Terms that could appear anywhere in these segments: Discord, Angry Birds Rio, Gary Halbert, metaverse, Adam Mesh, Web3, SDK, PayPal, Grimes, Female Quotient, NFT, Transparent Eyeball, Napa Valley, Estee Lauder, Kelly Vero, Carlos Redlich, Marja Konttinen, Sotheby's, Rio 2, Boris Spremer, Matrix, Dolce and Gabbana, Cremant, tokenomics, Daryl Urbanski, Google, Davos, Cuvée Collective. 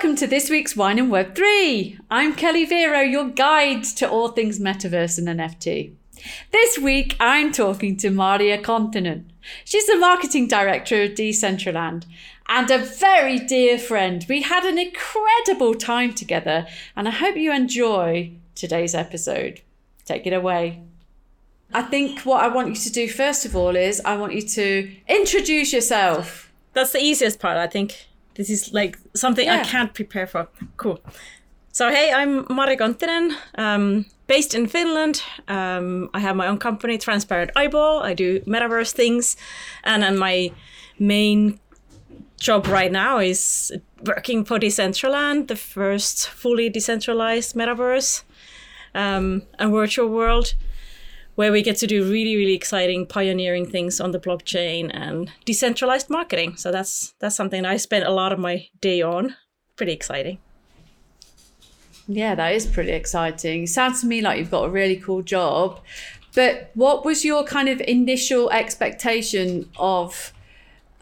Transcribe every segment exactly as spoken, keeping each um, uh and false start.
Welcome to this week's Wine and Web three. I'm Kelly Vero, your guide to all things metaverse and N F T. This week, I'm talking to Marja Konttinen. She's the marketing director of Decentraland and a very dear friend. We had an incredible time together, and I hope you enjoy today's episode. Take it away. I think what I want you to do first of all is I want you to introduce yourself. That's the easiest part, I think. This is like something yeah. I can't prepare for. Cool. So, hey, I'm Marja Konttinen, um, based in Finland. Um, I have my own company, Transparent Eyeball. I do metaverse things. And then my main job right now is working for Decentraland, the first fully decentralized metaverse, um, a virtual world where we get to do really, really exciting pioneering things on the blockchain and decentralized marketing. So that's that's something I spend a lot of my day on. Pretty exciting. Yeah, that is pretty exciting. Sounds to me like you've got a really cool job. But what was your kind of initial expectation of,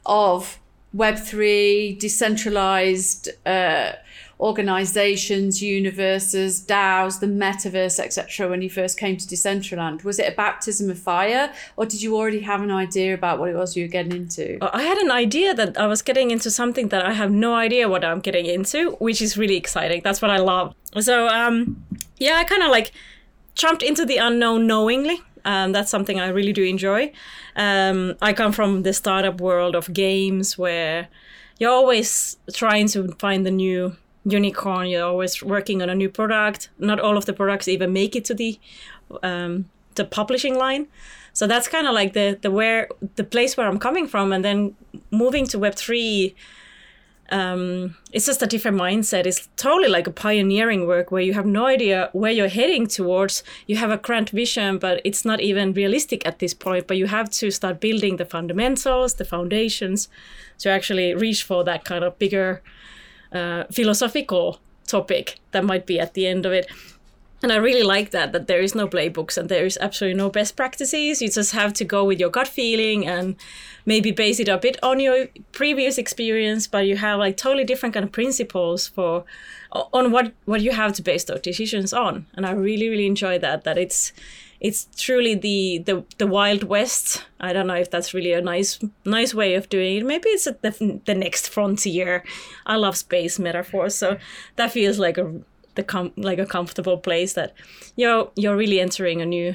of Web three, decentralized uh, organizations, universes, DAOs, the metaverse, et cetera, when you first came to Decentraland? Was it a baptism of fire, or did you already have an idea about what it was you were getting into? I had an idea that I was getting into something that I have no idea what I'm getting into, which is really exciting. That's what I love. So, um, yeah, I kind of like jumped into the unknown knowingly. Um, that's something I really do enjoy. Um, I come from the startup world of games where you're always trying to find the new unicorn, you're always working on a new product. Not all of the products even make it to the um, the publishing line. So that's kind of like the the where the place where I'm coming from. And then moving to Web three, um, it's just a different mindset. It's totally like a pioneering work where you have no idea where you're heading towards. You have a grand vision, but it's not even realistic at this point. But you have to start building the fundamentals, the foundations, to actually reach for that kind of bigger Uh, philosophical topic that might be at the end of it. And I really like that, that there is no playbooks and there is absolutely no best practices. You just have to go with your gut feeling and maybe base it a bit on your previous experience, but you have like totally different kind of principles for on what, what you have to base those decisions on. And I really, really enjoy that, that it's it's truly the, the, the Wild West. I don't know if that's really a nice nice way of doing it. Maybe it's the, the next frontier. I love space metaphors, so that feels like a the com- like a comfortable place that you're you're really entering a new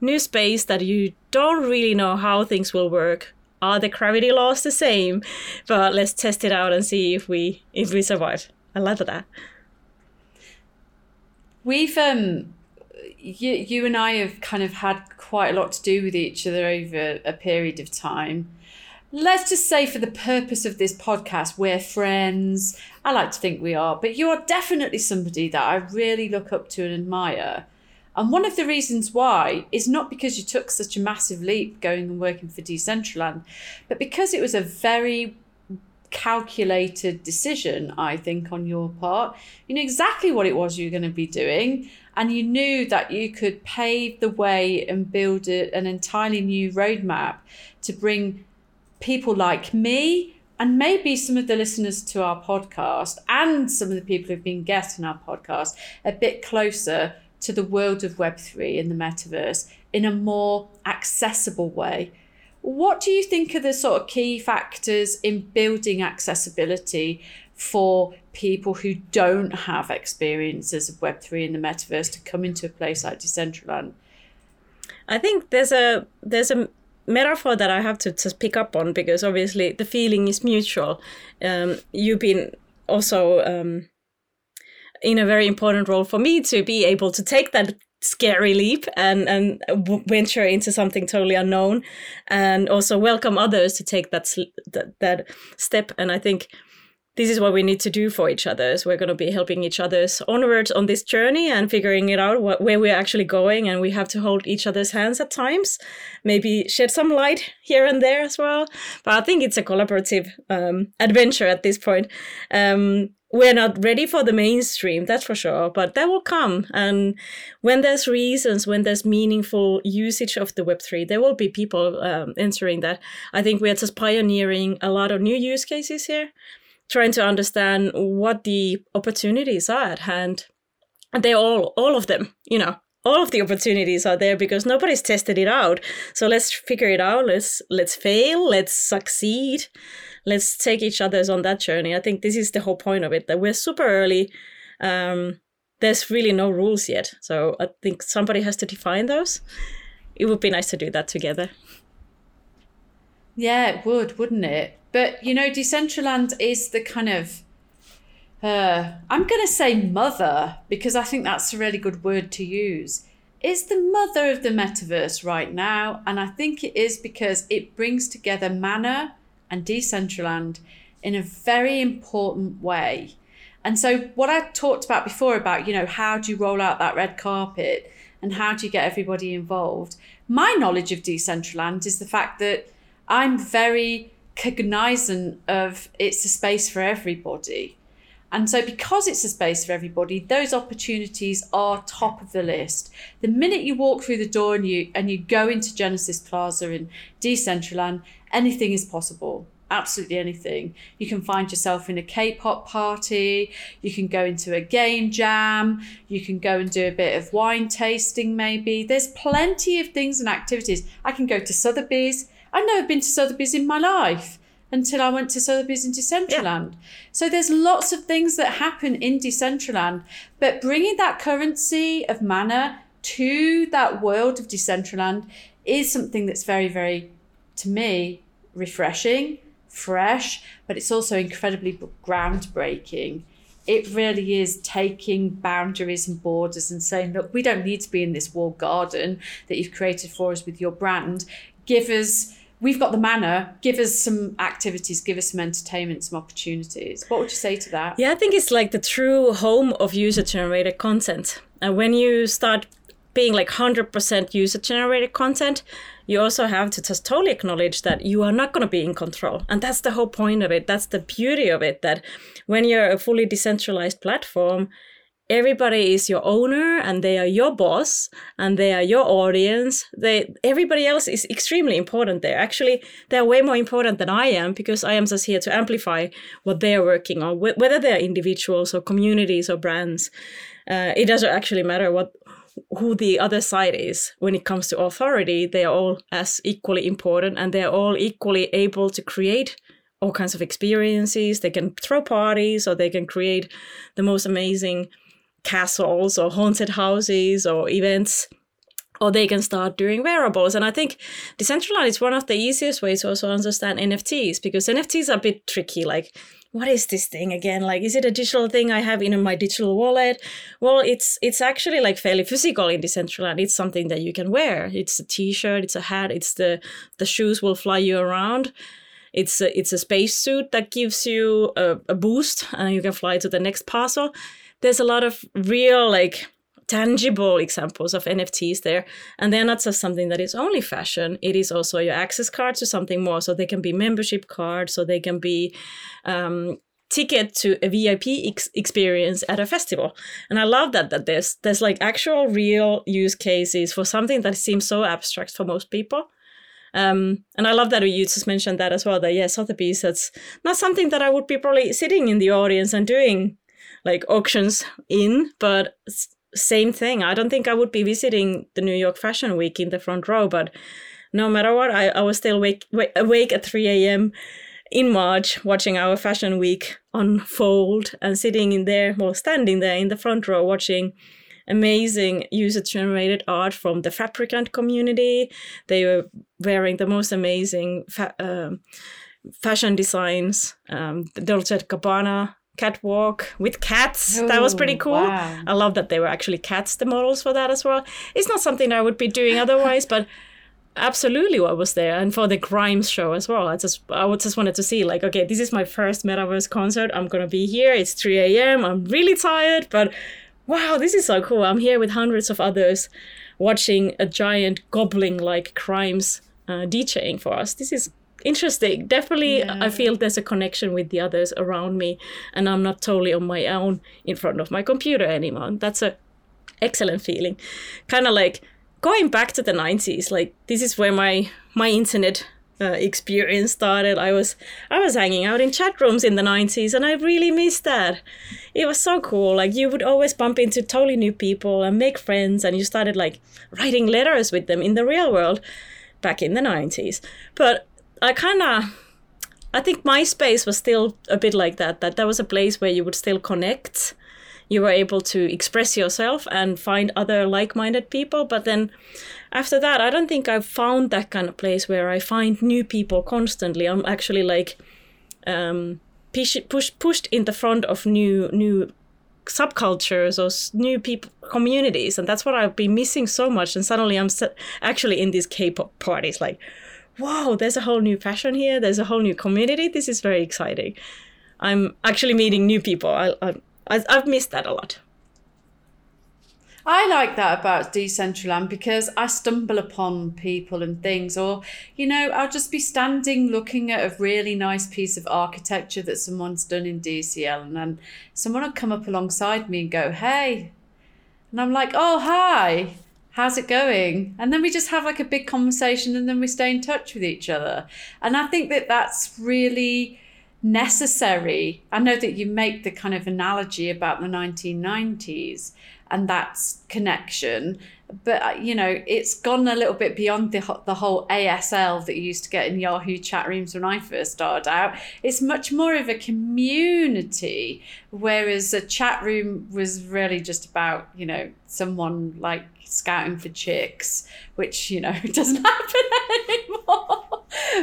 new space that you don't really know how things will work. Are the gravity laws the same? But let's test it out and see if we if we survive. I love that. We've um. You, you and I have kind of had quite a lot to do with each other over a period of time. Let's just say for the purpose of this podcast, we're friends. I like to think we are, but you are definitely somebody that I really look up to and admire. And one of the reasons why is not because you took such a massive leap going and working for Decentraland, but because it was a very calculated decision, I think, on your part. You knew exactly what it was you were going to be doing, and you knew that you could pave the way and build a, an entirely new roadmap to bring people like me and maybe some of the listeners to our podcast and some of the people who've been guests on our podcast a bit closer to the world of Web three and the metaverse in a more accessible way. What do you think are the sort of key factors in building accessibility for people who don't have experiences of Web three and the metaverse to come into a place like Decentraland? I think there's a there's a metaphor that I have to just pick up on, because obviously the feeling is mutual. Um, you've been also um, in a very important role for me to be able to take that scary leap and and venture into something totally unknown, and also welcome others to take that sl- that, that step. And I think this is what we need to do for each other. So we're going to be helping each others onwards on this journey and figuring it out what, where we're actually going, and we have to hold each other's hands at times, maybe shed some light here and there as well. But I think it's a collaborative um, adventure at this point. Um, We're not ready for the mainstream, that's for sure, but that will come. And when there's reasons, when there's meaningful usage of the Web three, there will be people um, entering that. I think we are just pioneering a lot of new use cases here. trying to understand what the opportunities are at hand. And they all, all of them, you know, all of the opportunities are there because nobody's tested it out. So let's figure it out. Let's let's fail. Let's succeed. Let's take each other's on that journey. I think this is the whole point of it, that we're super early. Um, there's really no rules yet. So I think somebody has to define those. It would be nice to do that together. Yeah, it would, wouldn't it? But, you know, Decentraland is the kind of, uh, I'm going to say mother, because I think that's a really good word to use. It's the mother of the metaverse right now. And I think it is because it brings together MANA and Decentraland in a very important way. And so what I talked about before about, you know, how do you roll out that red carpet and how do you get everybody involved? My knowledge of Decentraland is the fact that I'm very cognizant of it's a space for everybody. And so because it's a space for everybody, those opportunities are top of the list. The minute you walk through the door and you and you go into Genesis Plaza in Decentraland, anything is possible. Absolutely anything. You can find yourself in a K-pop party, you can go into a game jam, you can go and do a bit of wine tasting maybe. There's plenty of things and activities. I can go to Sotheby's. I've never been to Sotheby's in my life until I went to Sotheby's in Decentraland. Yeah. So there's lots of things that happen in Decentraland, but bringing that currency of MANA to that world of Decentraland is something that's very, very, to me, refreshing, fresh, but it's also incredibly groundbreaking. It really is taking boundaries and borders and saying, look, we don't need to be in this walled garden that you've created for us with your brand. Give us, we've got the MANA, give us some activities, give us some entertainment, some opportunities. What would you say to that? Yeah, I think it's like the true home of user-generated content. And when you start being like one hundred percent user-generated content, you also have to just totally acknowledge that you are not going to be in control. And that's the whole point of it. That's the beauty of it, that when you're a fully decentralized platform, everybody is your owner and they are your boss and they are your audience. They, everybody else is extremely important there. Actually, they're way more important than I am because I am just here to amplify what they're working on, wh- whether they're individuals or communities or brands. Uh, it doesn't actually matter what who the other side is. When it comes to authority, they are all as equally important and they're all equally able to create all kinds of experiences. They can throw parties or they can create the most amazing castles or haunted houses or events, or they can start doing wearables. And I think Decentraland is one of the easiest ways to also understand N F Ts, because N F Ts are a bit tricky. Like, what is this thing again? Like, is it a digital thing I have in my digital wallet? Well, it's it's actually like fairly physical in Decentraland. It's something that you can wear. It's a t-shirt, it's a hat, it's the the shoes will fly you around. It's a, it's a spacesuit that gives you a, a boost and you can fly to the next parcel. There's a lot of real, like, tangible examples of N F Ts there. And they're not just something that is only fashion. It is also your access card to something more. So they can be membership cards, so they can be um, ticket to a V I P ex- experience at a festival. And I love that, that there's, there's like actual real use cases for something that seems so abstract for most people. Um, and I love that you just mentioned that as well, that, yeah, Sotheby's, that's not something that I would be probably sitting in the audience and doing like auctions in, but same thing. I don't think I would be visiting the New York Fashion Week in the front row, but no matter what, I, I was still wake, wake, awake at three a.m. in March, watching our Fashion Week unfold and sitting in there, well, standing there in the front row, watching amazing user-generated art from the fabricant community. They were wearing the most amazing fa- uh, fashion designs, um, the Dolce and Gabbana catwalk with cats. Ooh, that was pretty cool. Wow. I love that they were actually cats, the models for that as well. It's not something I would be doing otherwise, but absolutely what was there. And for the Grimes show as well, I just I just wanted to see, like, okay, this is my first metaverse concert. I'm going to be here. It's three a.m. I'm really tired, but wow, this is so cool. I'm here with hundreds of others watching a giant goblin like Grimes uh, DJing for us. This is interesting. Definitely, yeah. I feel there's a connection with the others around me and I'm not totally on my own in front of my computer anymore. That's an excellent feeling. Kind of like going back to the nineties, like this is where my, my internet uh, experience started. I was I was hanging out in chat rooms in the nineties, and I really missed that. It was so cool. Like, you would always bump into totally new people and make friends, and you started like writing letters with them in the real world back in the nineties. But I kind of, I think MySpace was still a bit like that, that there was a place where you would still connect. You were able to express yourself and find other like-minded people. But then after that, I don't think I've found that kind of place where I find new people constantly. I'm actually like um, push, push, pushed in the front of new new subcultures or new people, communities. And that's what I've been missing so much. And suddenly I'm actually in these K-pop parties like, wow, there's a whole new fashion here. There's a whole new community. This is very exciting. I'm actually meeting new people. I, I, I've missed that a lot. I like that about Decentraland because I stumble upon people and things, or, you know, I'll just be standing looking at a really nice piece of architecture that someone's done in D C L, and then someone will come up alongside me and go, hey. And I'm like, oh, hi, how's it going? And then we just have like a big conversation, and then we stay in touch with each other. And I think that that's really necessary. I know that you make the kind of analogy about the nineteen nineties and that's connection, but you know, it's gone a little bit beyond the the whole A S L that you used to get in Yahoo chat rooms when I first started out. It's much more of a community, whereas a chat room was really just about, you know, someone like scouting for chicks, which, you know, doesn't happen anymore.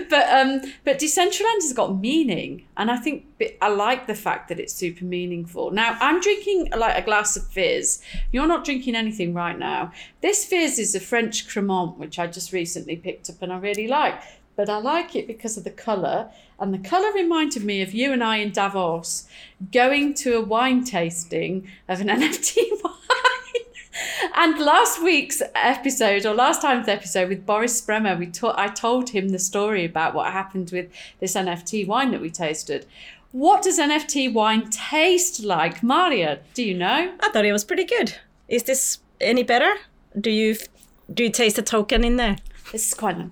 But um, but Decentraland has got meaning, and I think I like the fact that it's super meaningful. Now, I'm drinking like a glass of fizz. You're not drinking anything right now. This fizz is a French Cremant, which I just recently picked up and I really like. But I like it because of the colour, and the colour reminded me of you and I in Davos going to a wine tasting of an N F T wine. And last week's episode, or last time's episode with Boris Spremer, we ta- I told him the story about what happened with this N F T wine that we tasted. What does N F T wine taste like? Marja, do you know? I thought it was pretty good. Is this any better? Do you do you taste a token in there? This is quite nice.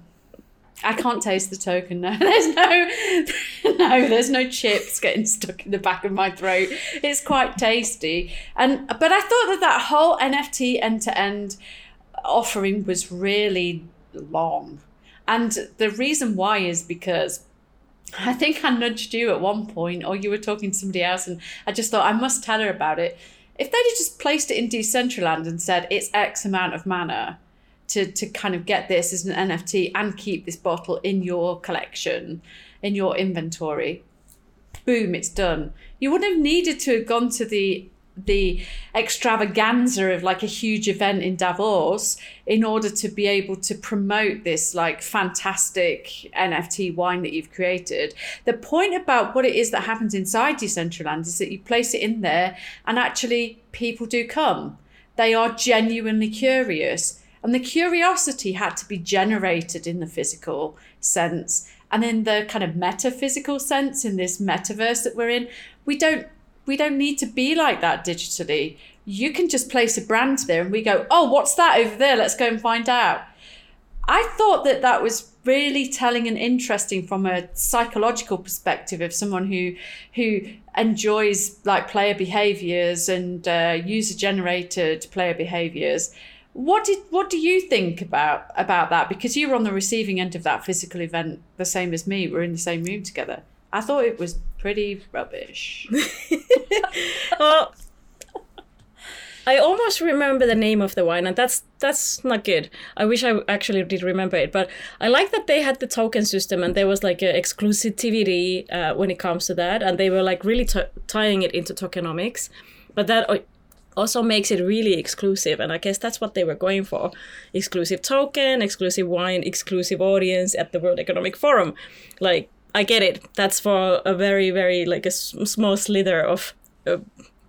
I can't taste the token. No, there's no, no, there's no chips getting stuck in the back of my throat. It's quite tasty, and but I thought that that whole N F T end-to-end offering was really long, and the reason why is because I think I nudged you at one point, or you were talking to somebody else, and I just thought I must tell her about it. If they'd have just placed it in Decentraland and said it's X amount of mana. To, to kind of get this as an N F T and keep this bottle in your collection, in your inventory. Boom, it's done. You wouldn't have needed to have gone to the the extravaganza of like a huge event in Davos in order to be able to promote this like fantastic N F T wine that you've created. The point about what it is that happens inside Decentraland is that you place it in there and actually people do come. They are genuinely curious. And the curiosity had to be generated in the physical sense, and in the kind of metaphysical sense, in this metaverse that we're in, we don't we don't need to be like that digitally. You can just place a brand there and we go, oh, what's that over there? Let's go and find out. I thought that that was really telling and interesting from a psychological perspective of someone who who enjoys like player behaviors and uh, user-generated player behaviors. What did what do you think about about that? Because you were on the receiving end of that physical event, the same as me. We're in the same room together. I thought it was pretty rubbish. Well, I almost remember the name of the wine, and that's that's not good. I wish I actually did remember it, but I like that they had the token system, and there was like an exclusivity uh, when it comes to that, and they were like really t- tying it into tokenomics, but that. Also makes it really exclusive, and I guess that's what they were going for. Exclusive token, exclusive wine, exclusive audience at the World Economic Forum. Like, I get it. That's for a very, very, like a small slither of uh,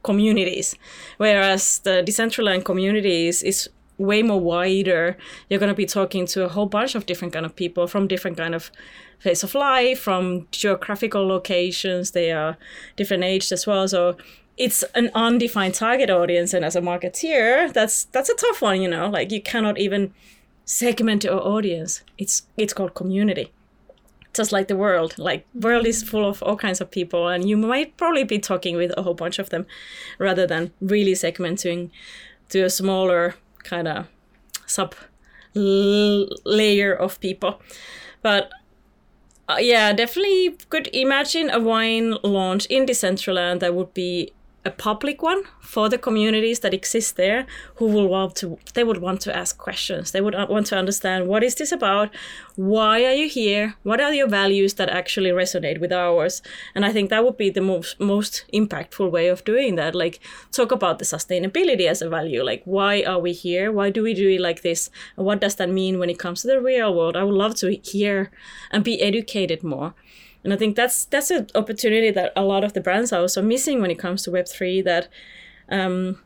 communities. Whereas the Decentraland communities is way more wider. You're going to be talking to a whole bunch of different kind of people from different kind of phase of life, from geographical locations. They are different aged as well. So it's an undefined target audience, and as a marketeer, that's that's a tough one, you know. Like, you cannot even segment your audience. It's it's called community. just like the world, like world is full of all kinds of people, and you might probably be talking with a whole bunch of them rather than really segmenting to a smaller kind of sub layer of people. But uh, yeah, definitely could imagine a wine launch in Decentraland that would be a public one for the communities that exist there, who will want to, they would want to ask questions. They would want to understand, what is this about? Why are you here? What are your values that actually resonate with ours? And I think that would be the most, most impactful way of doing that. Like, talk about the sustainability as a value. Like, why are we here? Why do we do it like this? And what does that mean when it comes to the real world? I would love to hear and be educated more. And I think that's that's an opportunity that a lot of the brands are also missing when it comes to Web three, that um,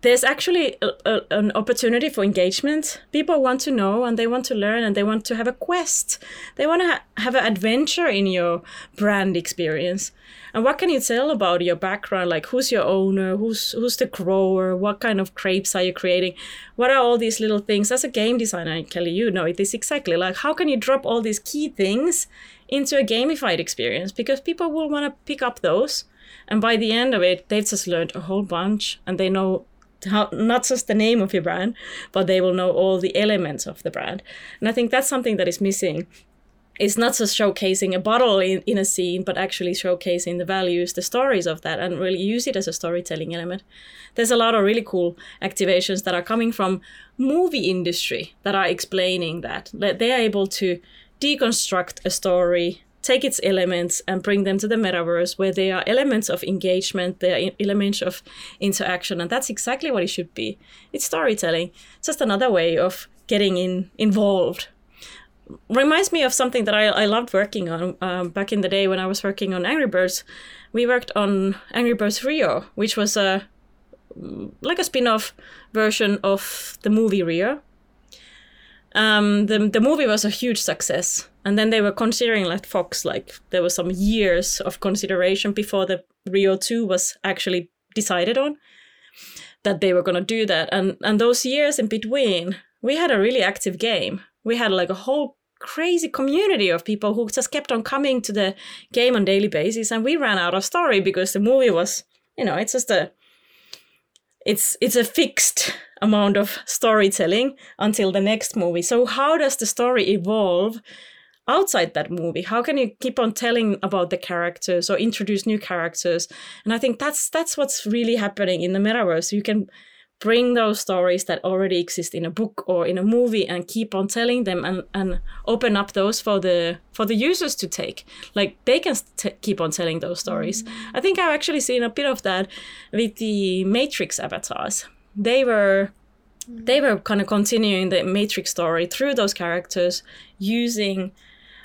there's actually a, a, an opportunity for engagement. People want to know, and they want to learn, and they want to have a quest. They want to ha- have an adventure in your brand experience. And what can you tell about your background? Like, who's your owner? Who's who's the grower? What kind of grapes are you creating? What are all these little things? As a game designer, Kelly, you know it is exactly like, how can you drop all these key things into a gamified experience, because people will want to pick up those, and by the end of it, they've just learned a whole bunch, and they know how, not just the name of your brand, but they will know all the elements of the brand. And I think that's something that is missing. It's not just showcasing a bottle in, in a scene, but actually showcasing the values, the stories of that, and really use it as a storytelling element. There's a lot of really cool activations that are coming from movie industry that are explaining that. They are able to deconstruct a story, take its elements and bring them to the metaverse, where there are elements of engagement, there are elements of interaction, and that's exactly what it should be. It's storytelling, just another way of getting in involved. Reminds me of something that I, I loved working on um, back in the day when I was working on Angry Birds. We worked on Angry Birds Rio, which was a like a spin-off version of the movie Rio. Um, the the movie was a huge success, and then they were considering, like Fox, like there was some years of consideration before the Rio two was actually decided on, that they were going to do that. And and those years in between, we had a really active game. We had like a whole crazy community of people who just kept on coming to the game on daily basis, and we ran out of story because the movie was, you know, it's just a It's it's a fixed amount of storytelling until the next movie. So how does the story evolve outside that movie? How can you keep on telling about the characters or introduce new characters? And I think that's that's what's really happening in the metaverse. You can bring those stories that already exist in a book or in a movie and keep on telling them, and, and open up those for the for the users to take. Like, they can t- keep on telling those stories. Mm-hmm. I think I've actually seen a bit of that with the Matrix avatars. They were mm-hmm. they were kind of continuing the Matrix story through those characters, using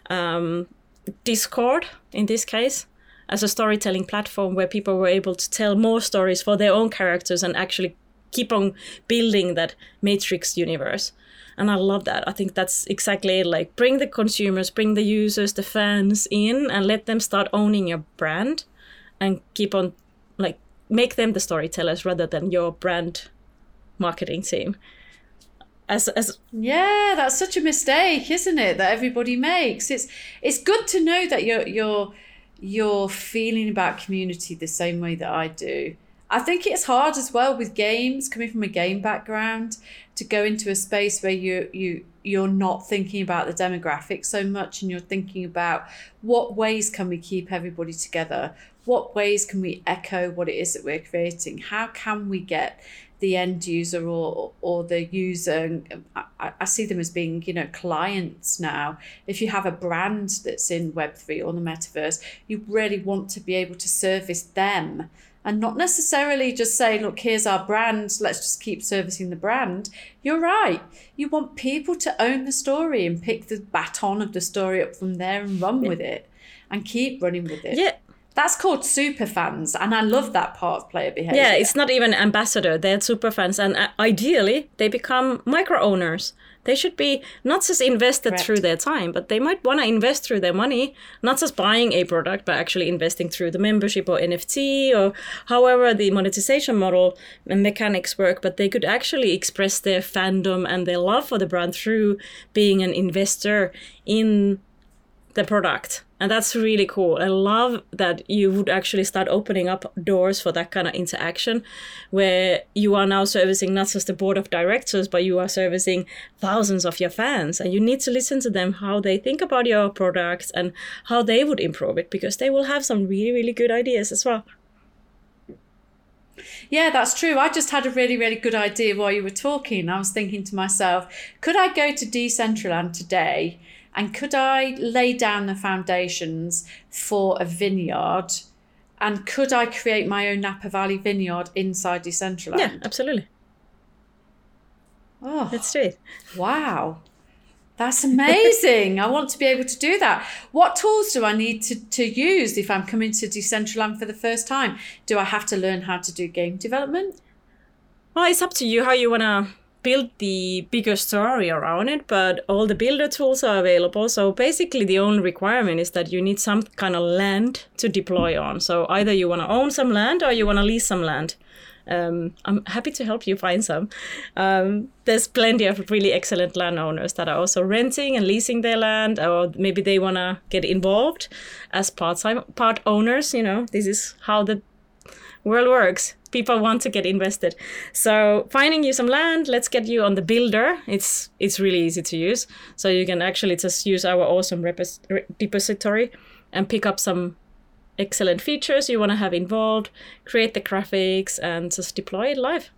um, Discord in this case as a storytelling platform, where people were able to tell more stories for their own characters and actually keep on building that Matrix universe. And I love that. I think that's exactly it. Like, bring the consumers, bring the users, the fans in, and let them start owning your brand, and keep on, like, make them the storytellers rather than your brand marketing team. As, as yeah, that's such a mistake, isn't it, that everybody makes. It's it's good to know that you're you're you're feeling about community the same way that I do. I think it's hard as well with games, coming from a game background, to go into a space where you, you, you're not thinking about the demographics so much, and you're thinking about what ways can we keep everybody together? What ways can we echo what it is that we're creating? How can we get the end user or or the user, I, I see them as being, you know, clients now. If you have a brand that's in Web three or the metaverse, you really want to be able to service them, and not necessarily just say, look, here's our brand, let's just keep servicing the brand. You're right. You want people to own the story and pick the baton of the story up from there and run yeah. with it and keep running with it. Yeah. That's called super fans, and I love that part of player behavior. Yeah, it's not even ambassador, they're super fans, and uh, ideally they become micro owners. They should be not just invested Correct. Through their time, but they might want to invest through their money, not just buying a product, but actually investing through the membership or N F T or however the monetization model and mechanics work. But they could actually express their fandom and their love for the brand through being an investor in the product. And that's really cool. I love that you would actually start opening up doors for that kind of interaction, where you are now servicing not just the board of directors, but you are servicing thousands of your fans. And you need to listen to them, how they think about your products and how they would improve it, because they will have some really, really good ideas as well. Yeah, that's true. I just had a really, really good idea while you were talking. I was thinking to myself, could I go to Decentraland today and could I lay down the foundations for a vineyard, and could I create my own Napa Valley vineyard inside Decentraland? Yeah, absolutely. Oh, let's do it. Wow. That's amazing. I want to be able to do that. What tools do I need to, to use if I'm coming to Decentraland for the first time? Do I have to learn how to do game development? Well, it's up to you how you want to build the bigger story around it, but all the builder tools are available. So basically the only requirement is that you need some kind of land to deploy on. So either you want to own some land or you want to lease some land. Um, I'm happy to help you find some. Um, there's plenty of really excellent landowners that are also renting and leasing their land, or maybe they want to get involved as part-time part owners. You know, this is how the world works. People want to get invested. So finding you some land, let's get you on the builder. It's it's really easy to use. So you can actually just use our awesome repos- repository and pick up some excellent features you want to have involved, create the graphics and just deploy it live.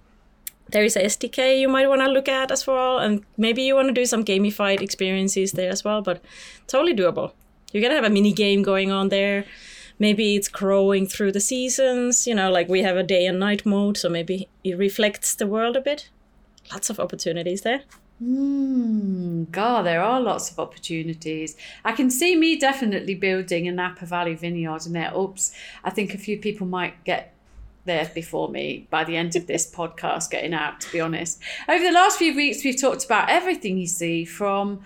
There is a S D K you might want to look at as well, and maybe you want to do some gamified experiences there as well, but totally doable. You're going to have a mini game going on there. Maybe it's growing through the seasons, you know, like we have a day and night mode, so maybe it reflects the world a bit. Lots of opportunities there. Mm, God, there are lots of opportunities. I can see me definitely building a Napa Valley vineyard in there. Oops, I think a few people might get there before me by the end of this podcast getting out, to be honest. Over the last few weeks, we've talked about everything you see from,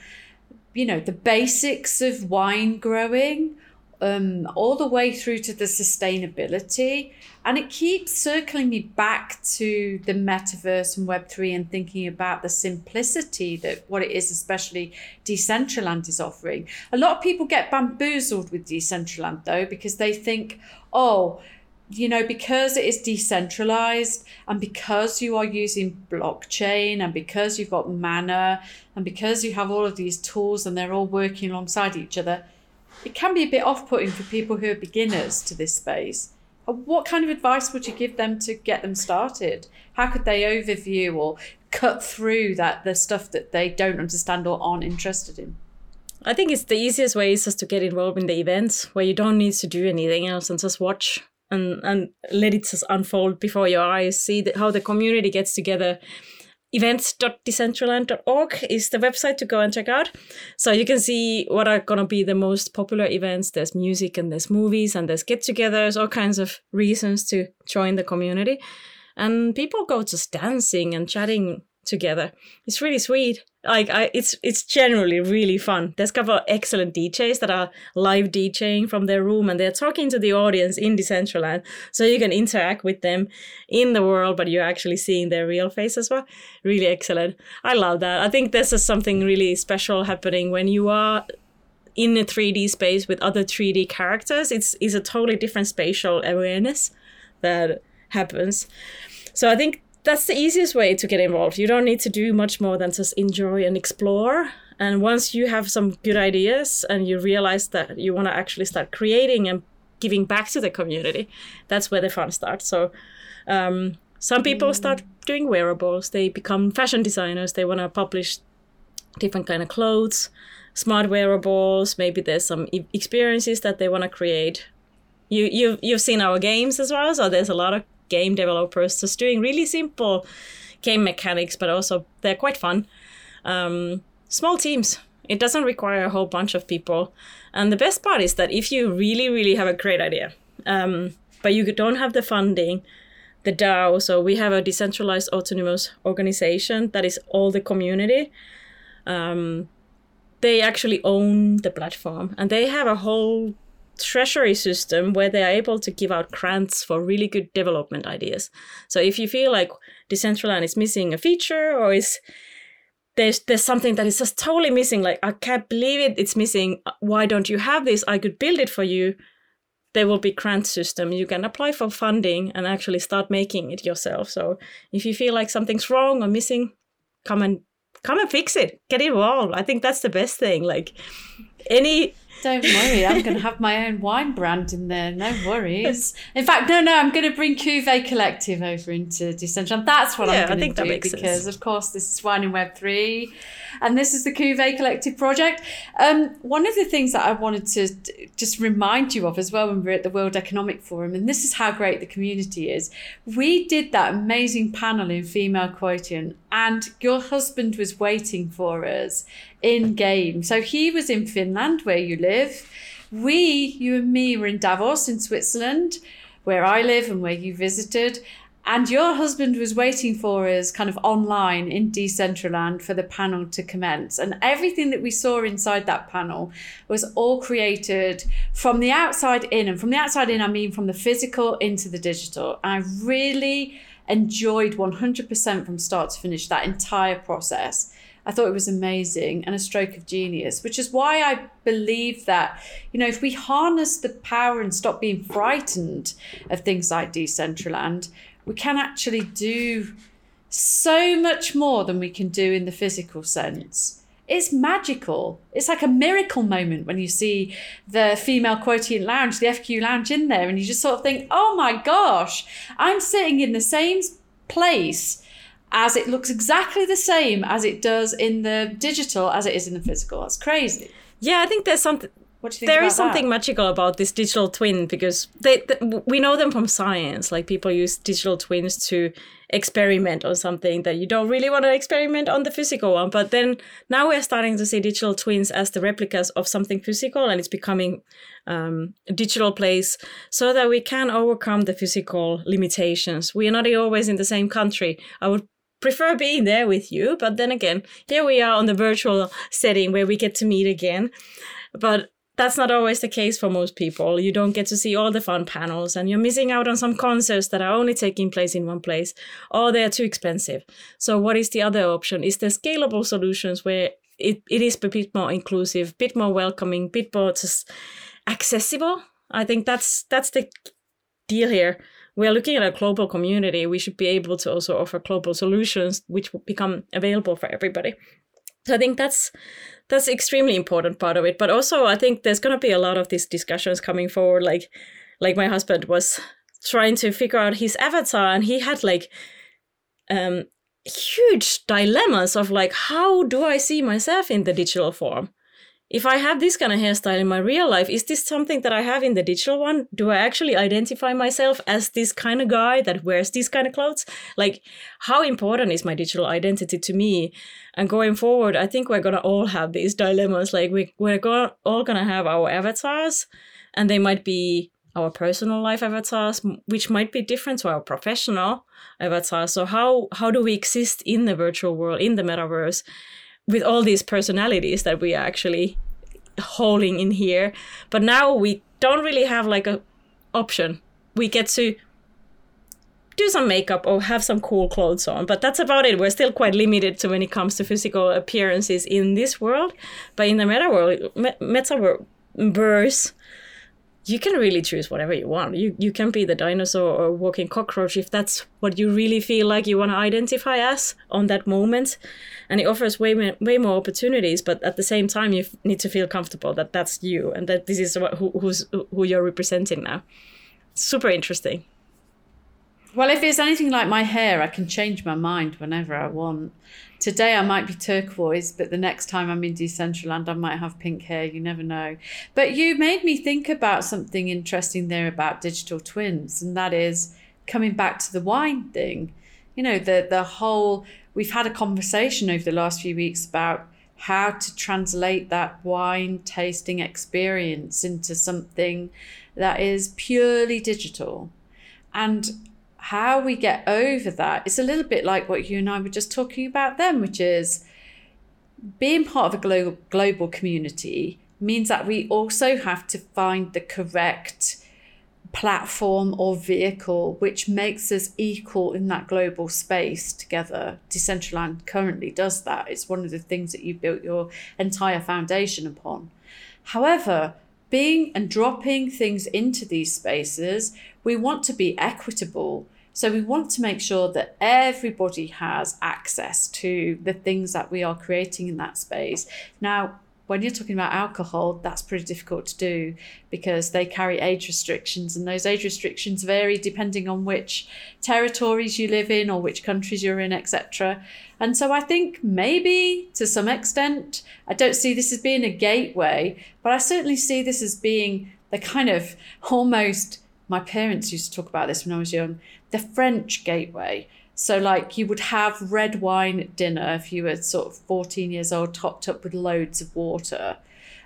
you know, the basics of wine growing, um, all the way through to the sustainability. And it keeps circling me back to the metaverse and web three and thinking about the simplicity that what it is, especially Decentraland, is offering. A lot of people get bamboozled with Decentraland, though, because they think, oh, you know, because it is decentralized and because you are using blockchain and because you've got MANA and because you have all of these tools and they're all working alongside each other, it can be a bit off-putting for people who are beginners to this space. What kind of advice would you give them to get them started? How could they overview or cut through that the stuff that they don't understand or aren't interested in? I think it's the easiest way is just to get involved in the events where you don't need to do anything else and just watch and, and let it just unfold before your eyes. See the, how the community gets together. events dot decentraland dot org is the website to go and check out. So you can see what are going to be the most popular events. There's music and there's movies and there's get-togethers, all kinds of reasons to join the community. And people go just dancing and chatting together. It's really sweet. Like I, it's it's generally really fun. There's a couple of excellent D Js that are live DJing from their room, and they're talking to the audience in Decentraland, so you can interact with them in the world, but you're actually seeing their real face as well. Really excellent. I love that. I think this is something really special happening when you are in a three D space with other three D characters. It's it's a totally different spatial awareness that happens. So I think that's the easiest way to get involved. You don't need to do much more than just enjoy and explore. And once you have some good ideas and you realize that you want to actually start creating and giving back to the community, that's where the fun starts. So um, some people start doing wearables. They become fashion designers. They want to publish different kind of clothes, smart wearables. Maybe there's some e- experiences that they want to create. You, you, you've seen our games as well. So there's a lot of game developers just doing really simple game mechanics, but also they're quite fun. Um, small teams. It doesn't require a whole bunch of people. And the best part is that if you really, really have a great idea, um, but you don't have the funding, the DAO, so we have a decentralized autonomous organization that is all the community. Um, they actually own the platform and they have a whole treasury system where they are able to give out grants for really good development ideas. So if you feel like Decentraland is missing a feature or is there's there's something that is just totally missing. Like, I can't believe it, it's missing. Why don't you have this? I could build it for you. There will be grant system. You can apply for funding and actually start making it yourself. So if you feel like something's wrong or missing, come and come and fix it. Get involved. I think that's the best thing. Like, any... Don't worry, I'm going to have my own wine brand in there. No worries. In fact, no, no, I'm going to bring Cuvée Collective over into Decentraland. That's what yeah, I'm going to do because, sense. Of course, this is Wine in Web three and this is the Cuvée Collective project. Um, one of the things that I wanted to just remind you of as well when we were at the World Economic Forum, and this is how great the community is, we did that amazing panel in Female Quotient and your husband was waiting for us in game. So he was in Finland, where you live. We, you and me, were in Davos in Switzerland, where I live and where you visited. And your husband was waiting for us kind of online in Decentraland for the panel to commence. And everything that we saw inside that panel was all created from the outside in. And from the outside in, I mean from the physical into the digital. And I really enjoyed one hundred percent from start to finish that entire process. I thought it was amazing and a stroke of genius, which is why I believe that, you know, if we harness the power and stop being frightened of things like Decentraland, we can actually do so much more than we can do in the physical sense. It's magical. It's like a miracle moment when you see the Female Quotient Lounge, the F Q Lounge in there, and you just sort of think, oh my gosh, I'm sitting in the same place as it looks exactly the same as it does in the digital as it is in the physical. That's crazy. Yeah, I think there's something. What do you think there about is something that? Magical about this digital twin because they, they, we know them from science. Like, people use digital twins to experiment on something that you don't really want to experiment on the physical one. But then now we're starting to see digital twins as the replicas of something physical, and it's becoming um, a digital place so that we can overcome the physical limitations. We are not always in the same country. I would prefer being there with you, but then again, here we are on the virtual setting where we get to meet again. But that's not always the case for most people. You don't get to see all the fun panels, and you're missing out on some concerts that are only taking place in one place, or they are too expensive. So what is the other option? Is there scalable solutions where it, it is a bit more inclusive, a bit more welcoming, a bit more just accessible? I think that's that's the deal here. We're looking at a global community. We should be able to also offer global solutions which will become available for everybody. So I think that's that's extremely important part of it. But also, I think there's going to be a lot of these discussions coming forward. Like, like my husband was trying to figure out his avatar, and he had like um, huge dilemmas of like, how do I see myself in the digital form? If I have this kind of hairstyle in my real life, is this something that I have in the digital one? Do I actually identify myself as this kind of guy that wears these kind of clothes? Like, how important is my digital identity to me? And going forward, I think we're going to all have these dilemmas. Like, we, we're go- all going to have our avatars, and they might be our personal life avatars, which might be different to our professional avatars. So how, how do we exist in the virtual world, in the metaverse, with all these personalities that we are actually holding in here? But now we don't really have like a option. We get to do some makeup or have some cool clothes on, but that's about it. We're still quite limited to when it comes to physical appearances in this world. But in the meta world, metaverse, you can really choose whatever you want. You you can be the dinosaur or walking cockroach if that's what you really feel like you want to identify as on that moment. And it offers way, way more opportunities, but at the same time, you need to feel comfortable that that's you and that this is what, who, who's, who you're representing now. Super interesting. Well, if it's anything like my hair, I can change my mind whenever I want. Today I might be turquoise, but the next time I'm in Decentraland, I might have pink hair. You never know. But you made me think about something interesting there about digital twins, and that is coming back to the wine thing. You know, the the whole, we've had a conversation over the last few weeks about how to translate that wine tasting experience into something that is purely digital. And how we get over that, it's a little bit like what you and I were just talking about then, which is being part of a global global community means that we also have to find the correct platform or vehicle which makes us equal in that global space together. Decentraland currently does that. It's one of the things that you built your entire foundation upon. However, being and dropping things into these spaces, we want to be equitable. So we want to make sure that everybody has access to the things that we are creating in that space. Now, when you're talking about alcohol, that's pretty difficult to do because they carry age restrictions, and those age restrictions vary depending on which territories you live in or which countries you're in, et cetera. And so I think maybe to some extent, I don't see this as being a gateway, but I certainly see this as being the kind of almost, my parents used to talk about this when I was young, the French gateway. So like you would have red wine at dinner if you were sort of fourteen years old, topped up with loads of water.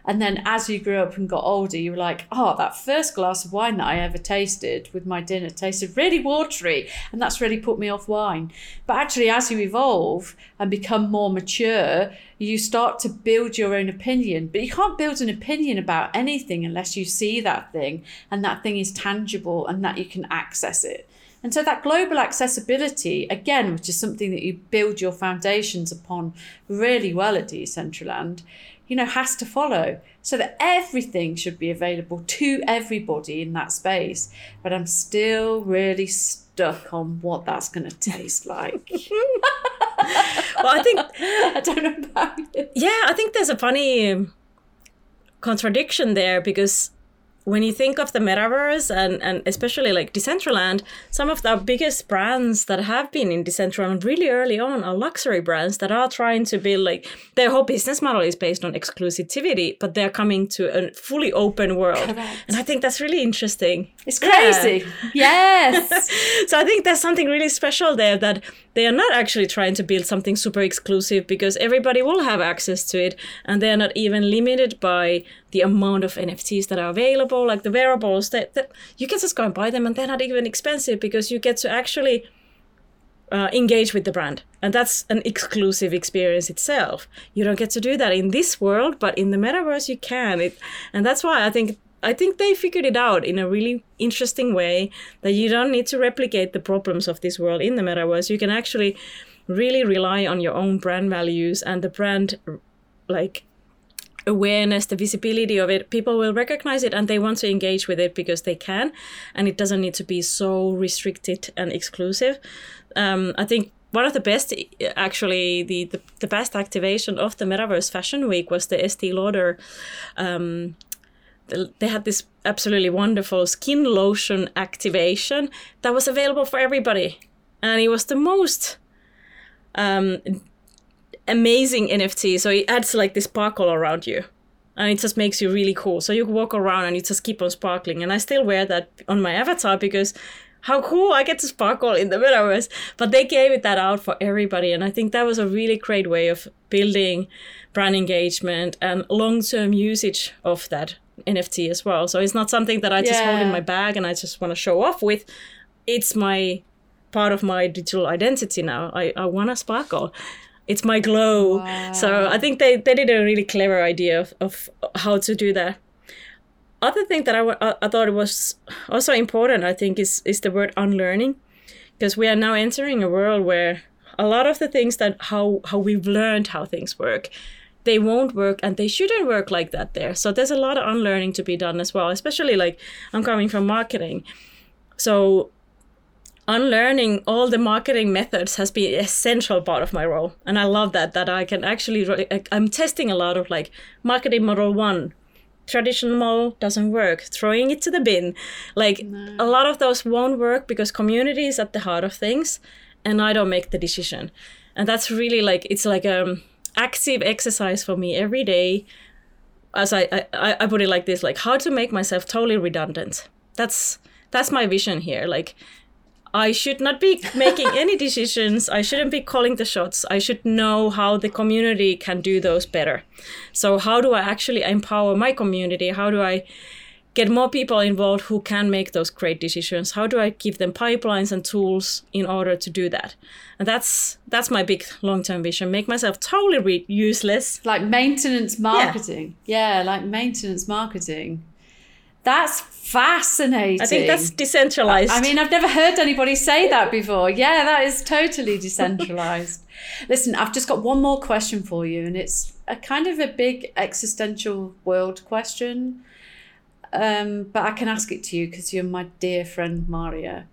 And then as you grew up and got older, you were like, oh, that first glass of wine that I ever tasted with my dinner tasted really watery. And that's really put me off wine. But actually, as you evolve and become more mature, you start to build your own opinion. But you can't build an opinion about anything unless you see that thing and that thing is tangible and that you can access it. And so that global accessibility, again, which is something that you build your foundations upon really well at Decentraland, you know, has to follow, so that everything should be available to everybody in that space. But I'm still really stuck on what that's going to taste like. Well, I think... I don't know about it. Yeah, I think there's a funny contradiction there, because when you think of the metaverse and, and especially like Decentraland, some of the biggest brands that have been in Decentraland really early on are luxury brands that are trying to build, like, their whole business model is based on exclusivity, but they're coming to a fully open world. Correct. And I think that's really interesting. It's crazy. Yeah. Yes. So I think there's something really special there, that they are not actually trying to build something super exclusive because everybody will have access to it, and they're not even limited by the amount of N F Ts that are available, like the wearables that, that you can just go and buy them, and they're not even expensive because you get to actually uh, engage with the brand. And that's an exclusive experience itself. You don't get to do that in this world, but in the metaverse you can. It, and that's why I think I think they figured it out in a really interesting way, that you don't need to replicate the problems of this world in the metaverse. You can actually really rely on your own brand values and the brand, like, awareness, the visibility of it. People will recognize it and they want to engage with it because they can, and it doesn't need to be so restricted and exclusive. Um, I think one of the best, actually, the, the, the best activation of the Metaverse Fashion Week was the Estee Lauder. Um, they had this absolutely wonderful skin lotion activation that was available for everybody. And it was the most... Um, amazing N F T. So it adds like this sparkle around you, and it just makes you really cool. So you walk around and you just keep on sparkling. And I still wear that on my avatar because how cool, I get to sparkle in the metaverse. But they gave it that out for everybody. And I think that was a really great way of building brand engagement and long-term usage of that N F T as well. So it's not something that I just yeah. hold in my bag and I just want to show off with. It's my part of my digital identity now. I, I want to sparkle. It's my glow. Wow. So I think they, they did a really clever idea of, of how to do that. Other thing that I, w- I thought was also important, I think, is, is the word unlearning. Because we are now entering a world where a lot of the things that how, how we've learned how things work, they won't work and they shouldn't work like that there. So there's a lot of unlearning to be done as well, especially like I'm coming from marketing. So unlearning all the marketing methods has been an essential part of my role. And I love that, that I can actually, I'm testing a lot of like marketing model one, traditional model doesn't work, throwing it to the bin. Like no. A lot of those won't work because community is at the heart of things and I don't make the decision. And that's really like, it's like an active exercise for me every day. As I, I, I put it like this, like how to make myself totally redundant. That's, that's my vision here. Like, I should not be making any decisions. I shouldn't be calling the shots. I should know how the community can do those better. So how do I actually empower my community? How do I get more people involved who can make those great decisions? How do I give them pipelines and tools in order to do that? And that's that's my big long-term vision. Make myself totally re- useless. Like maintenance marketing. Yeah, yeah like maintenance marketing. That's fascinating. I think that's decentralized. I mean, I've never heard anybody say that before. Yeah, that is totally decentralized. Listen, I've just got one more question for you, and it's a kind of a big existential world question. Um, but I can ask it to you because you're my dear friend, Marja.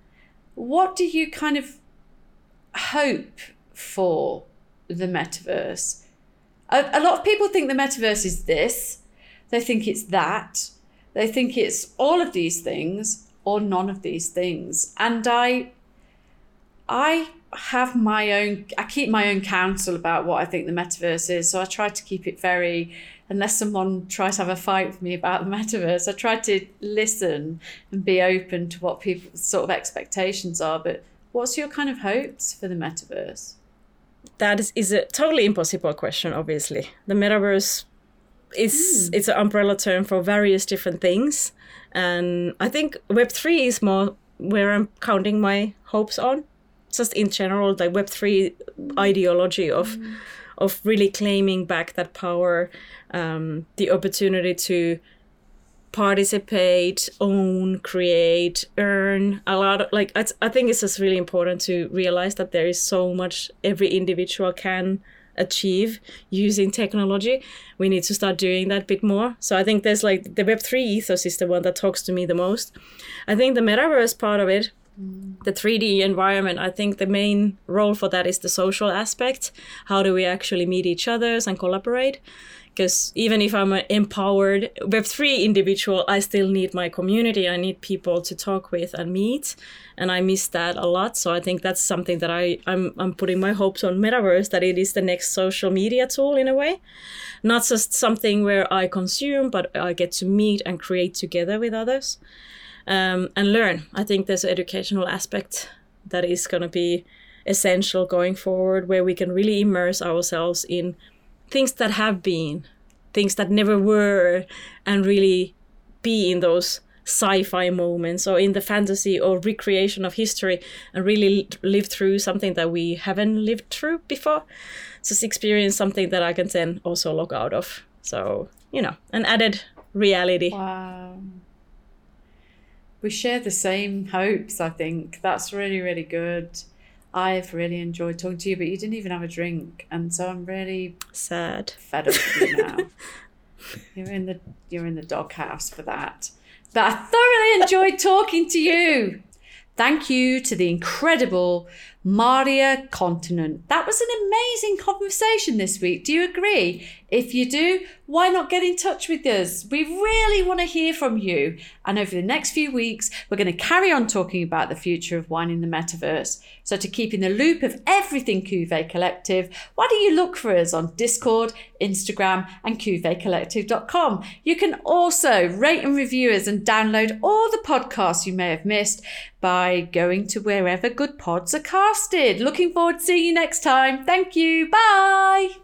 What do you kind of hope for the metaverse? A, a lot of people think the metaverse is this. They think it's that. They think it's all of these things or none of these things. And I, I have my own, I keep my own counsel about what I think the metaverse is. So I try to keep it very, unless someone tries to have a fight with me about the metaverse, I try to listen and be open to what people's sort of expectations are. But what's your kind of hopes for the metaverse? That is, is a totally impossible question, obviously. The metaverse is mm. it's an umbrella term for various different things. And I think Web three is more where I'm counting my hopes on. Just in general, the Web three mm. ideology of mm. of really claiming back that power, um, the opportunity to participate, own, create, earn a lot of, like, I, I think it's just really important to realize that there is so much every individual can achieve using technology. We need to start doing that a bit more. So I think there's like the Web three ethos is the one that talks to me the most. I think the metaverse part of it, mm. the three D environment, I think the main role for that is the social aspect. How do we actually meet each other and collaborate? Because even if I'm an empowered Web three individual, I still need my community. I need people to talk with and meet. And I miss that a lot. So I think that's something that I, I'm I'm putting my hopes on metaverse, that it is the next social media tool in a way. Not just something where I consume, but I get to meet and create together with others um, and learn. I think there's an educational aspect that is going to be essential going forward, where we can really immerse ourselves in things that have been, things that never were, and really be in those sci-fi moments or in the fantasy or recreation of history and really live through something that we haven't lived through before. Just experience something that I can then also log out of. So, you know, an added reality. Wow. We share the same hopes, I think. That's really, really good. I've really enjoyed talking to you, but you didn't even have a drink. And so I'm really sad, fed up with you now. You're in the you're in the doghouse for that. But I thoroughly enjoyed talking to you. Thank you to the incredible Marja Konttinen. That was an amazing conversation this week. Do you agree? If you do, why not get in touch with us? We really want to hear from you. And over the next few weeks, we're going to carry on talking about the future of wine in the metaverse. So to keep in the loop of everything Cuvée Collective, why don't you look for us on Discord, Instagram, and cuvée collective dot com. You can also rate and review us and download all the podcasts you may have missed by going to wherever good pods are casted. Looking forward to seeing you next time. Thank you. Bye.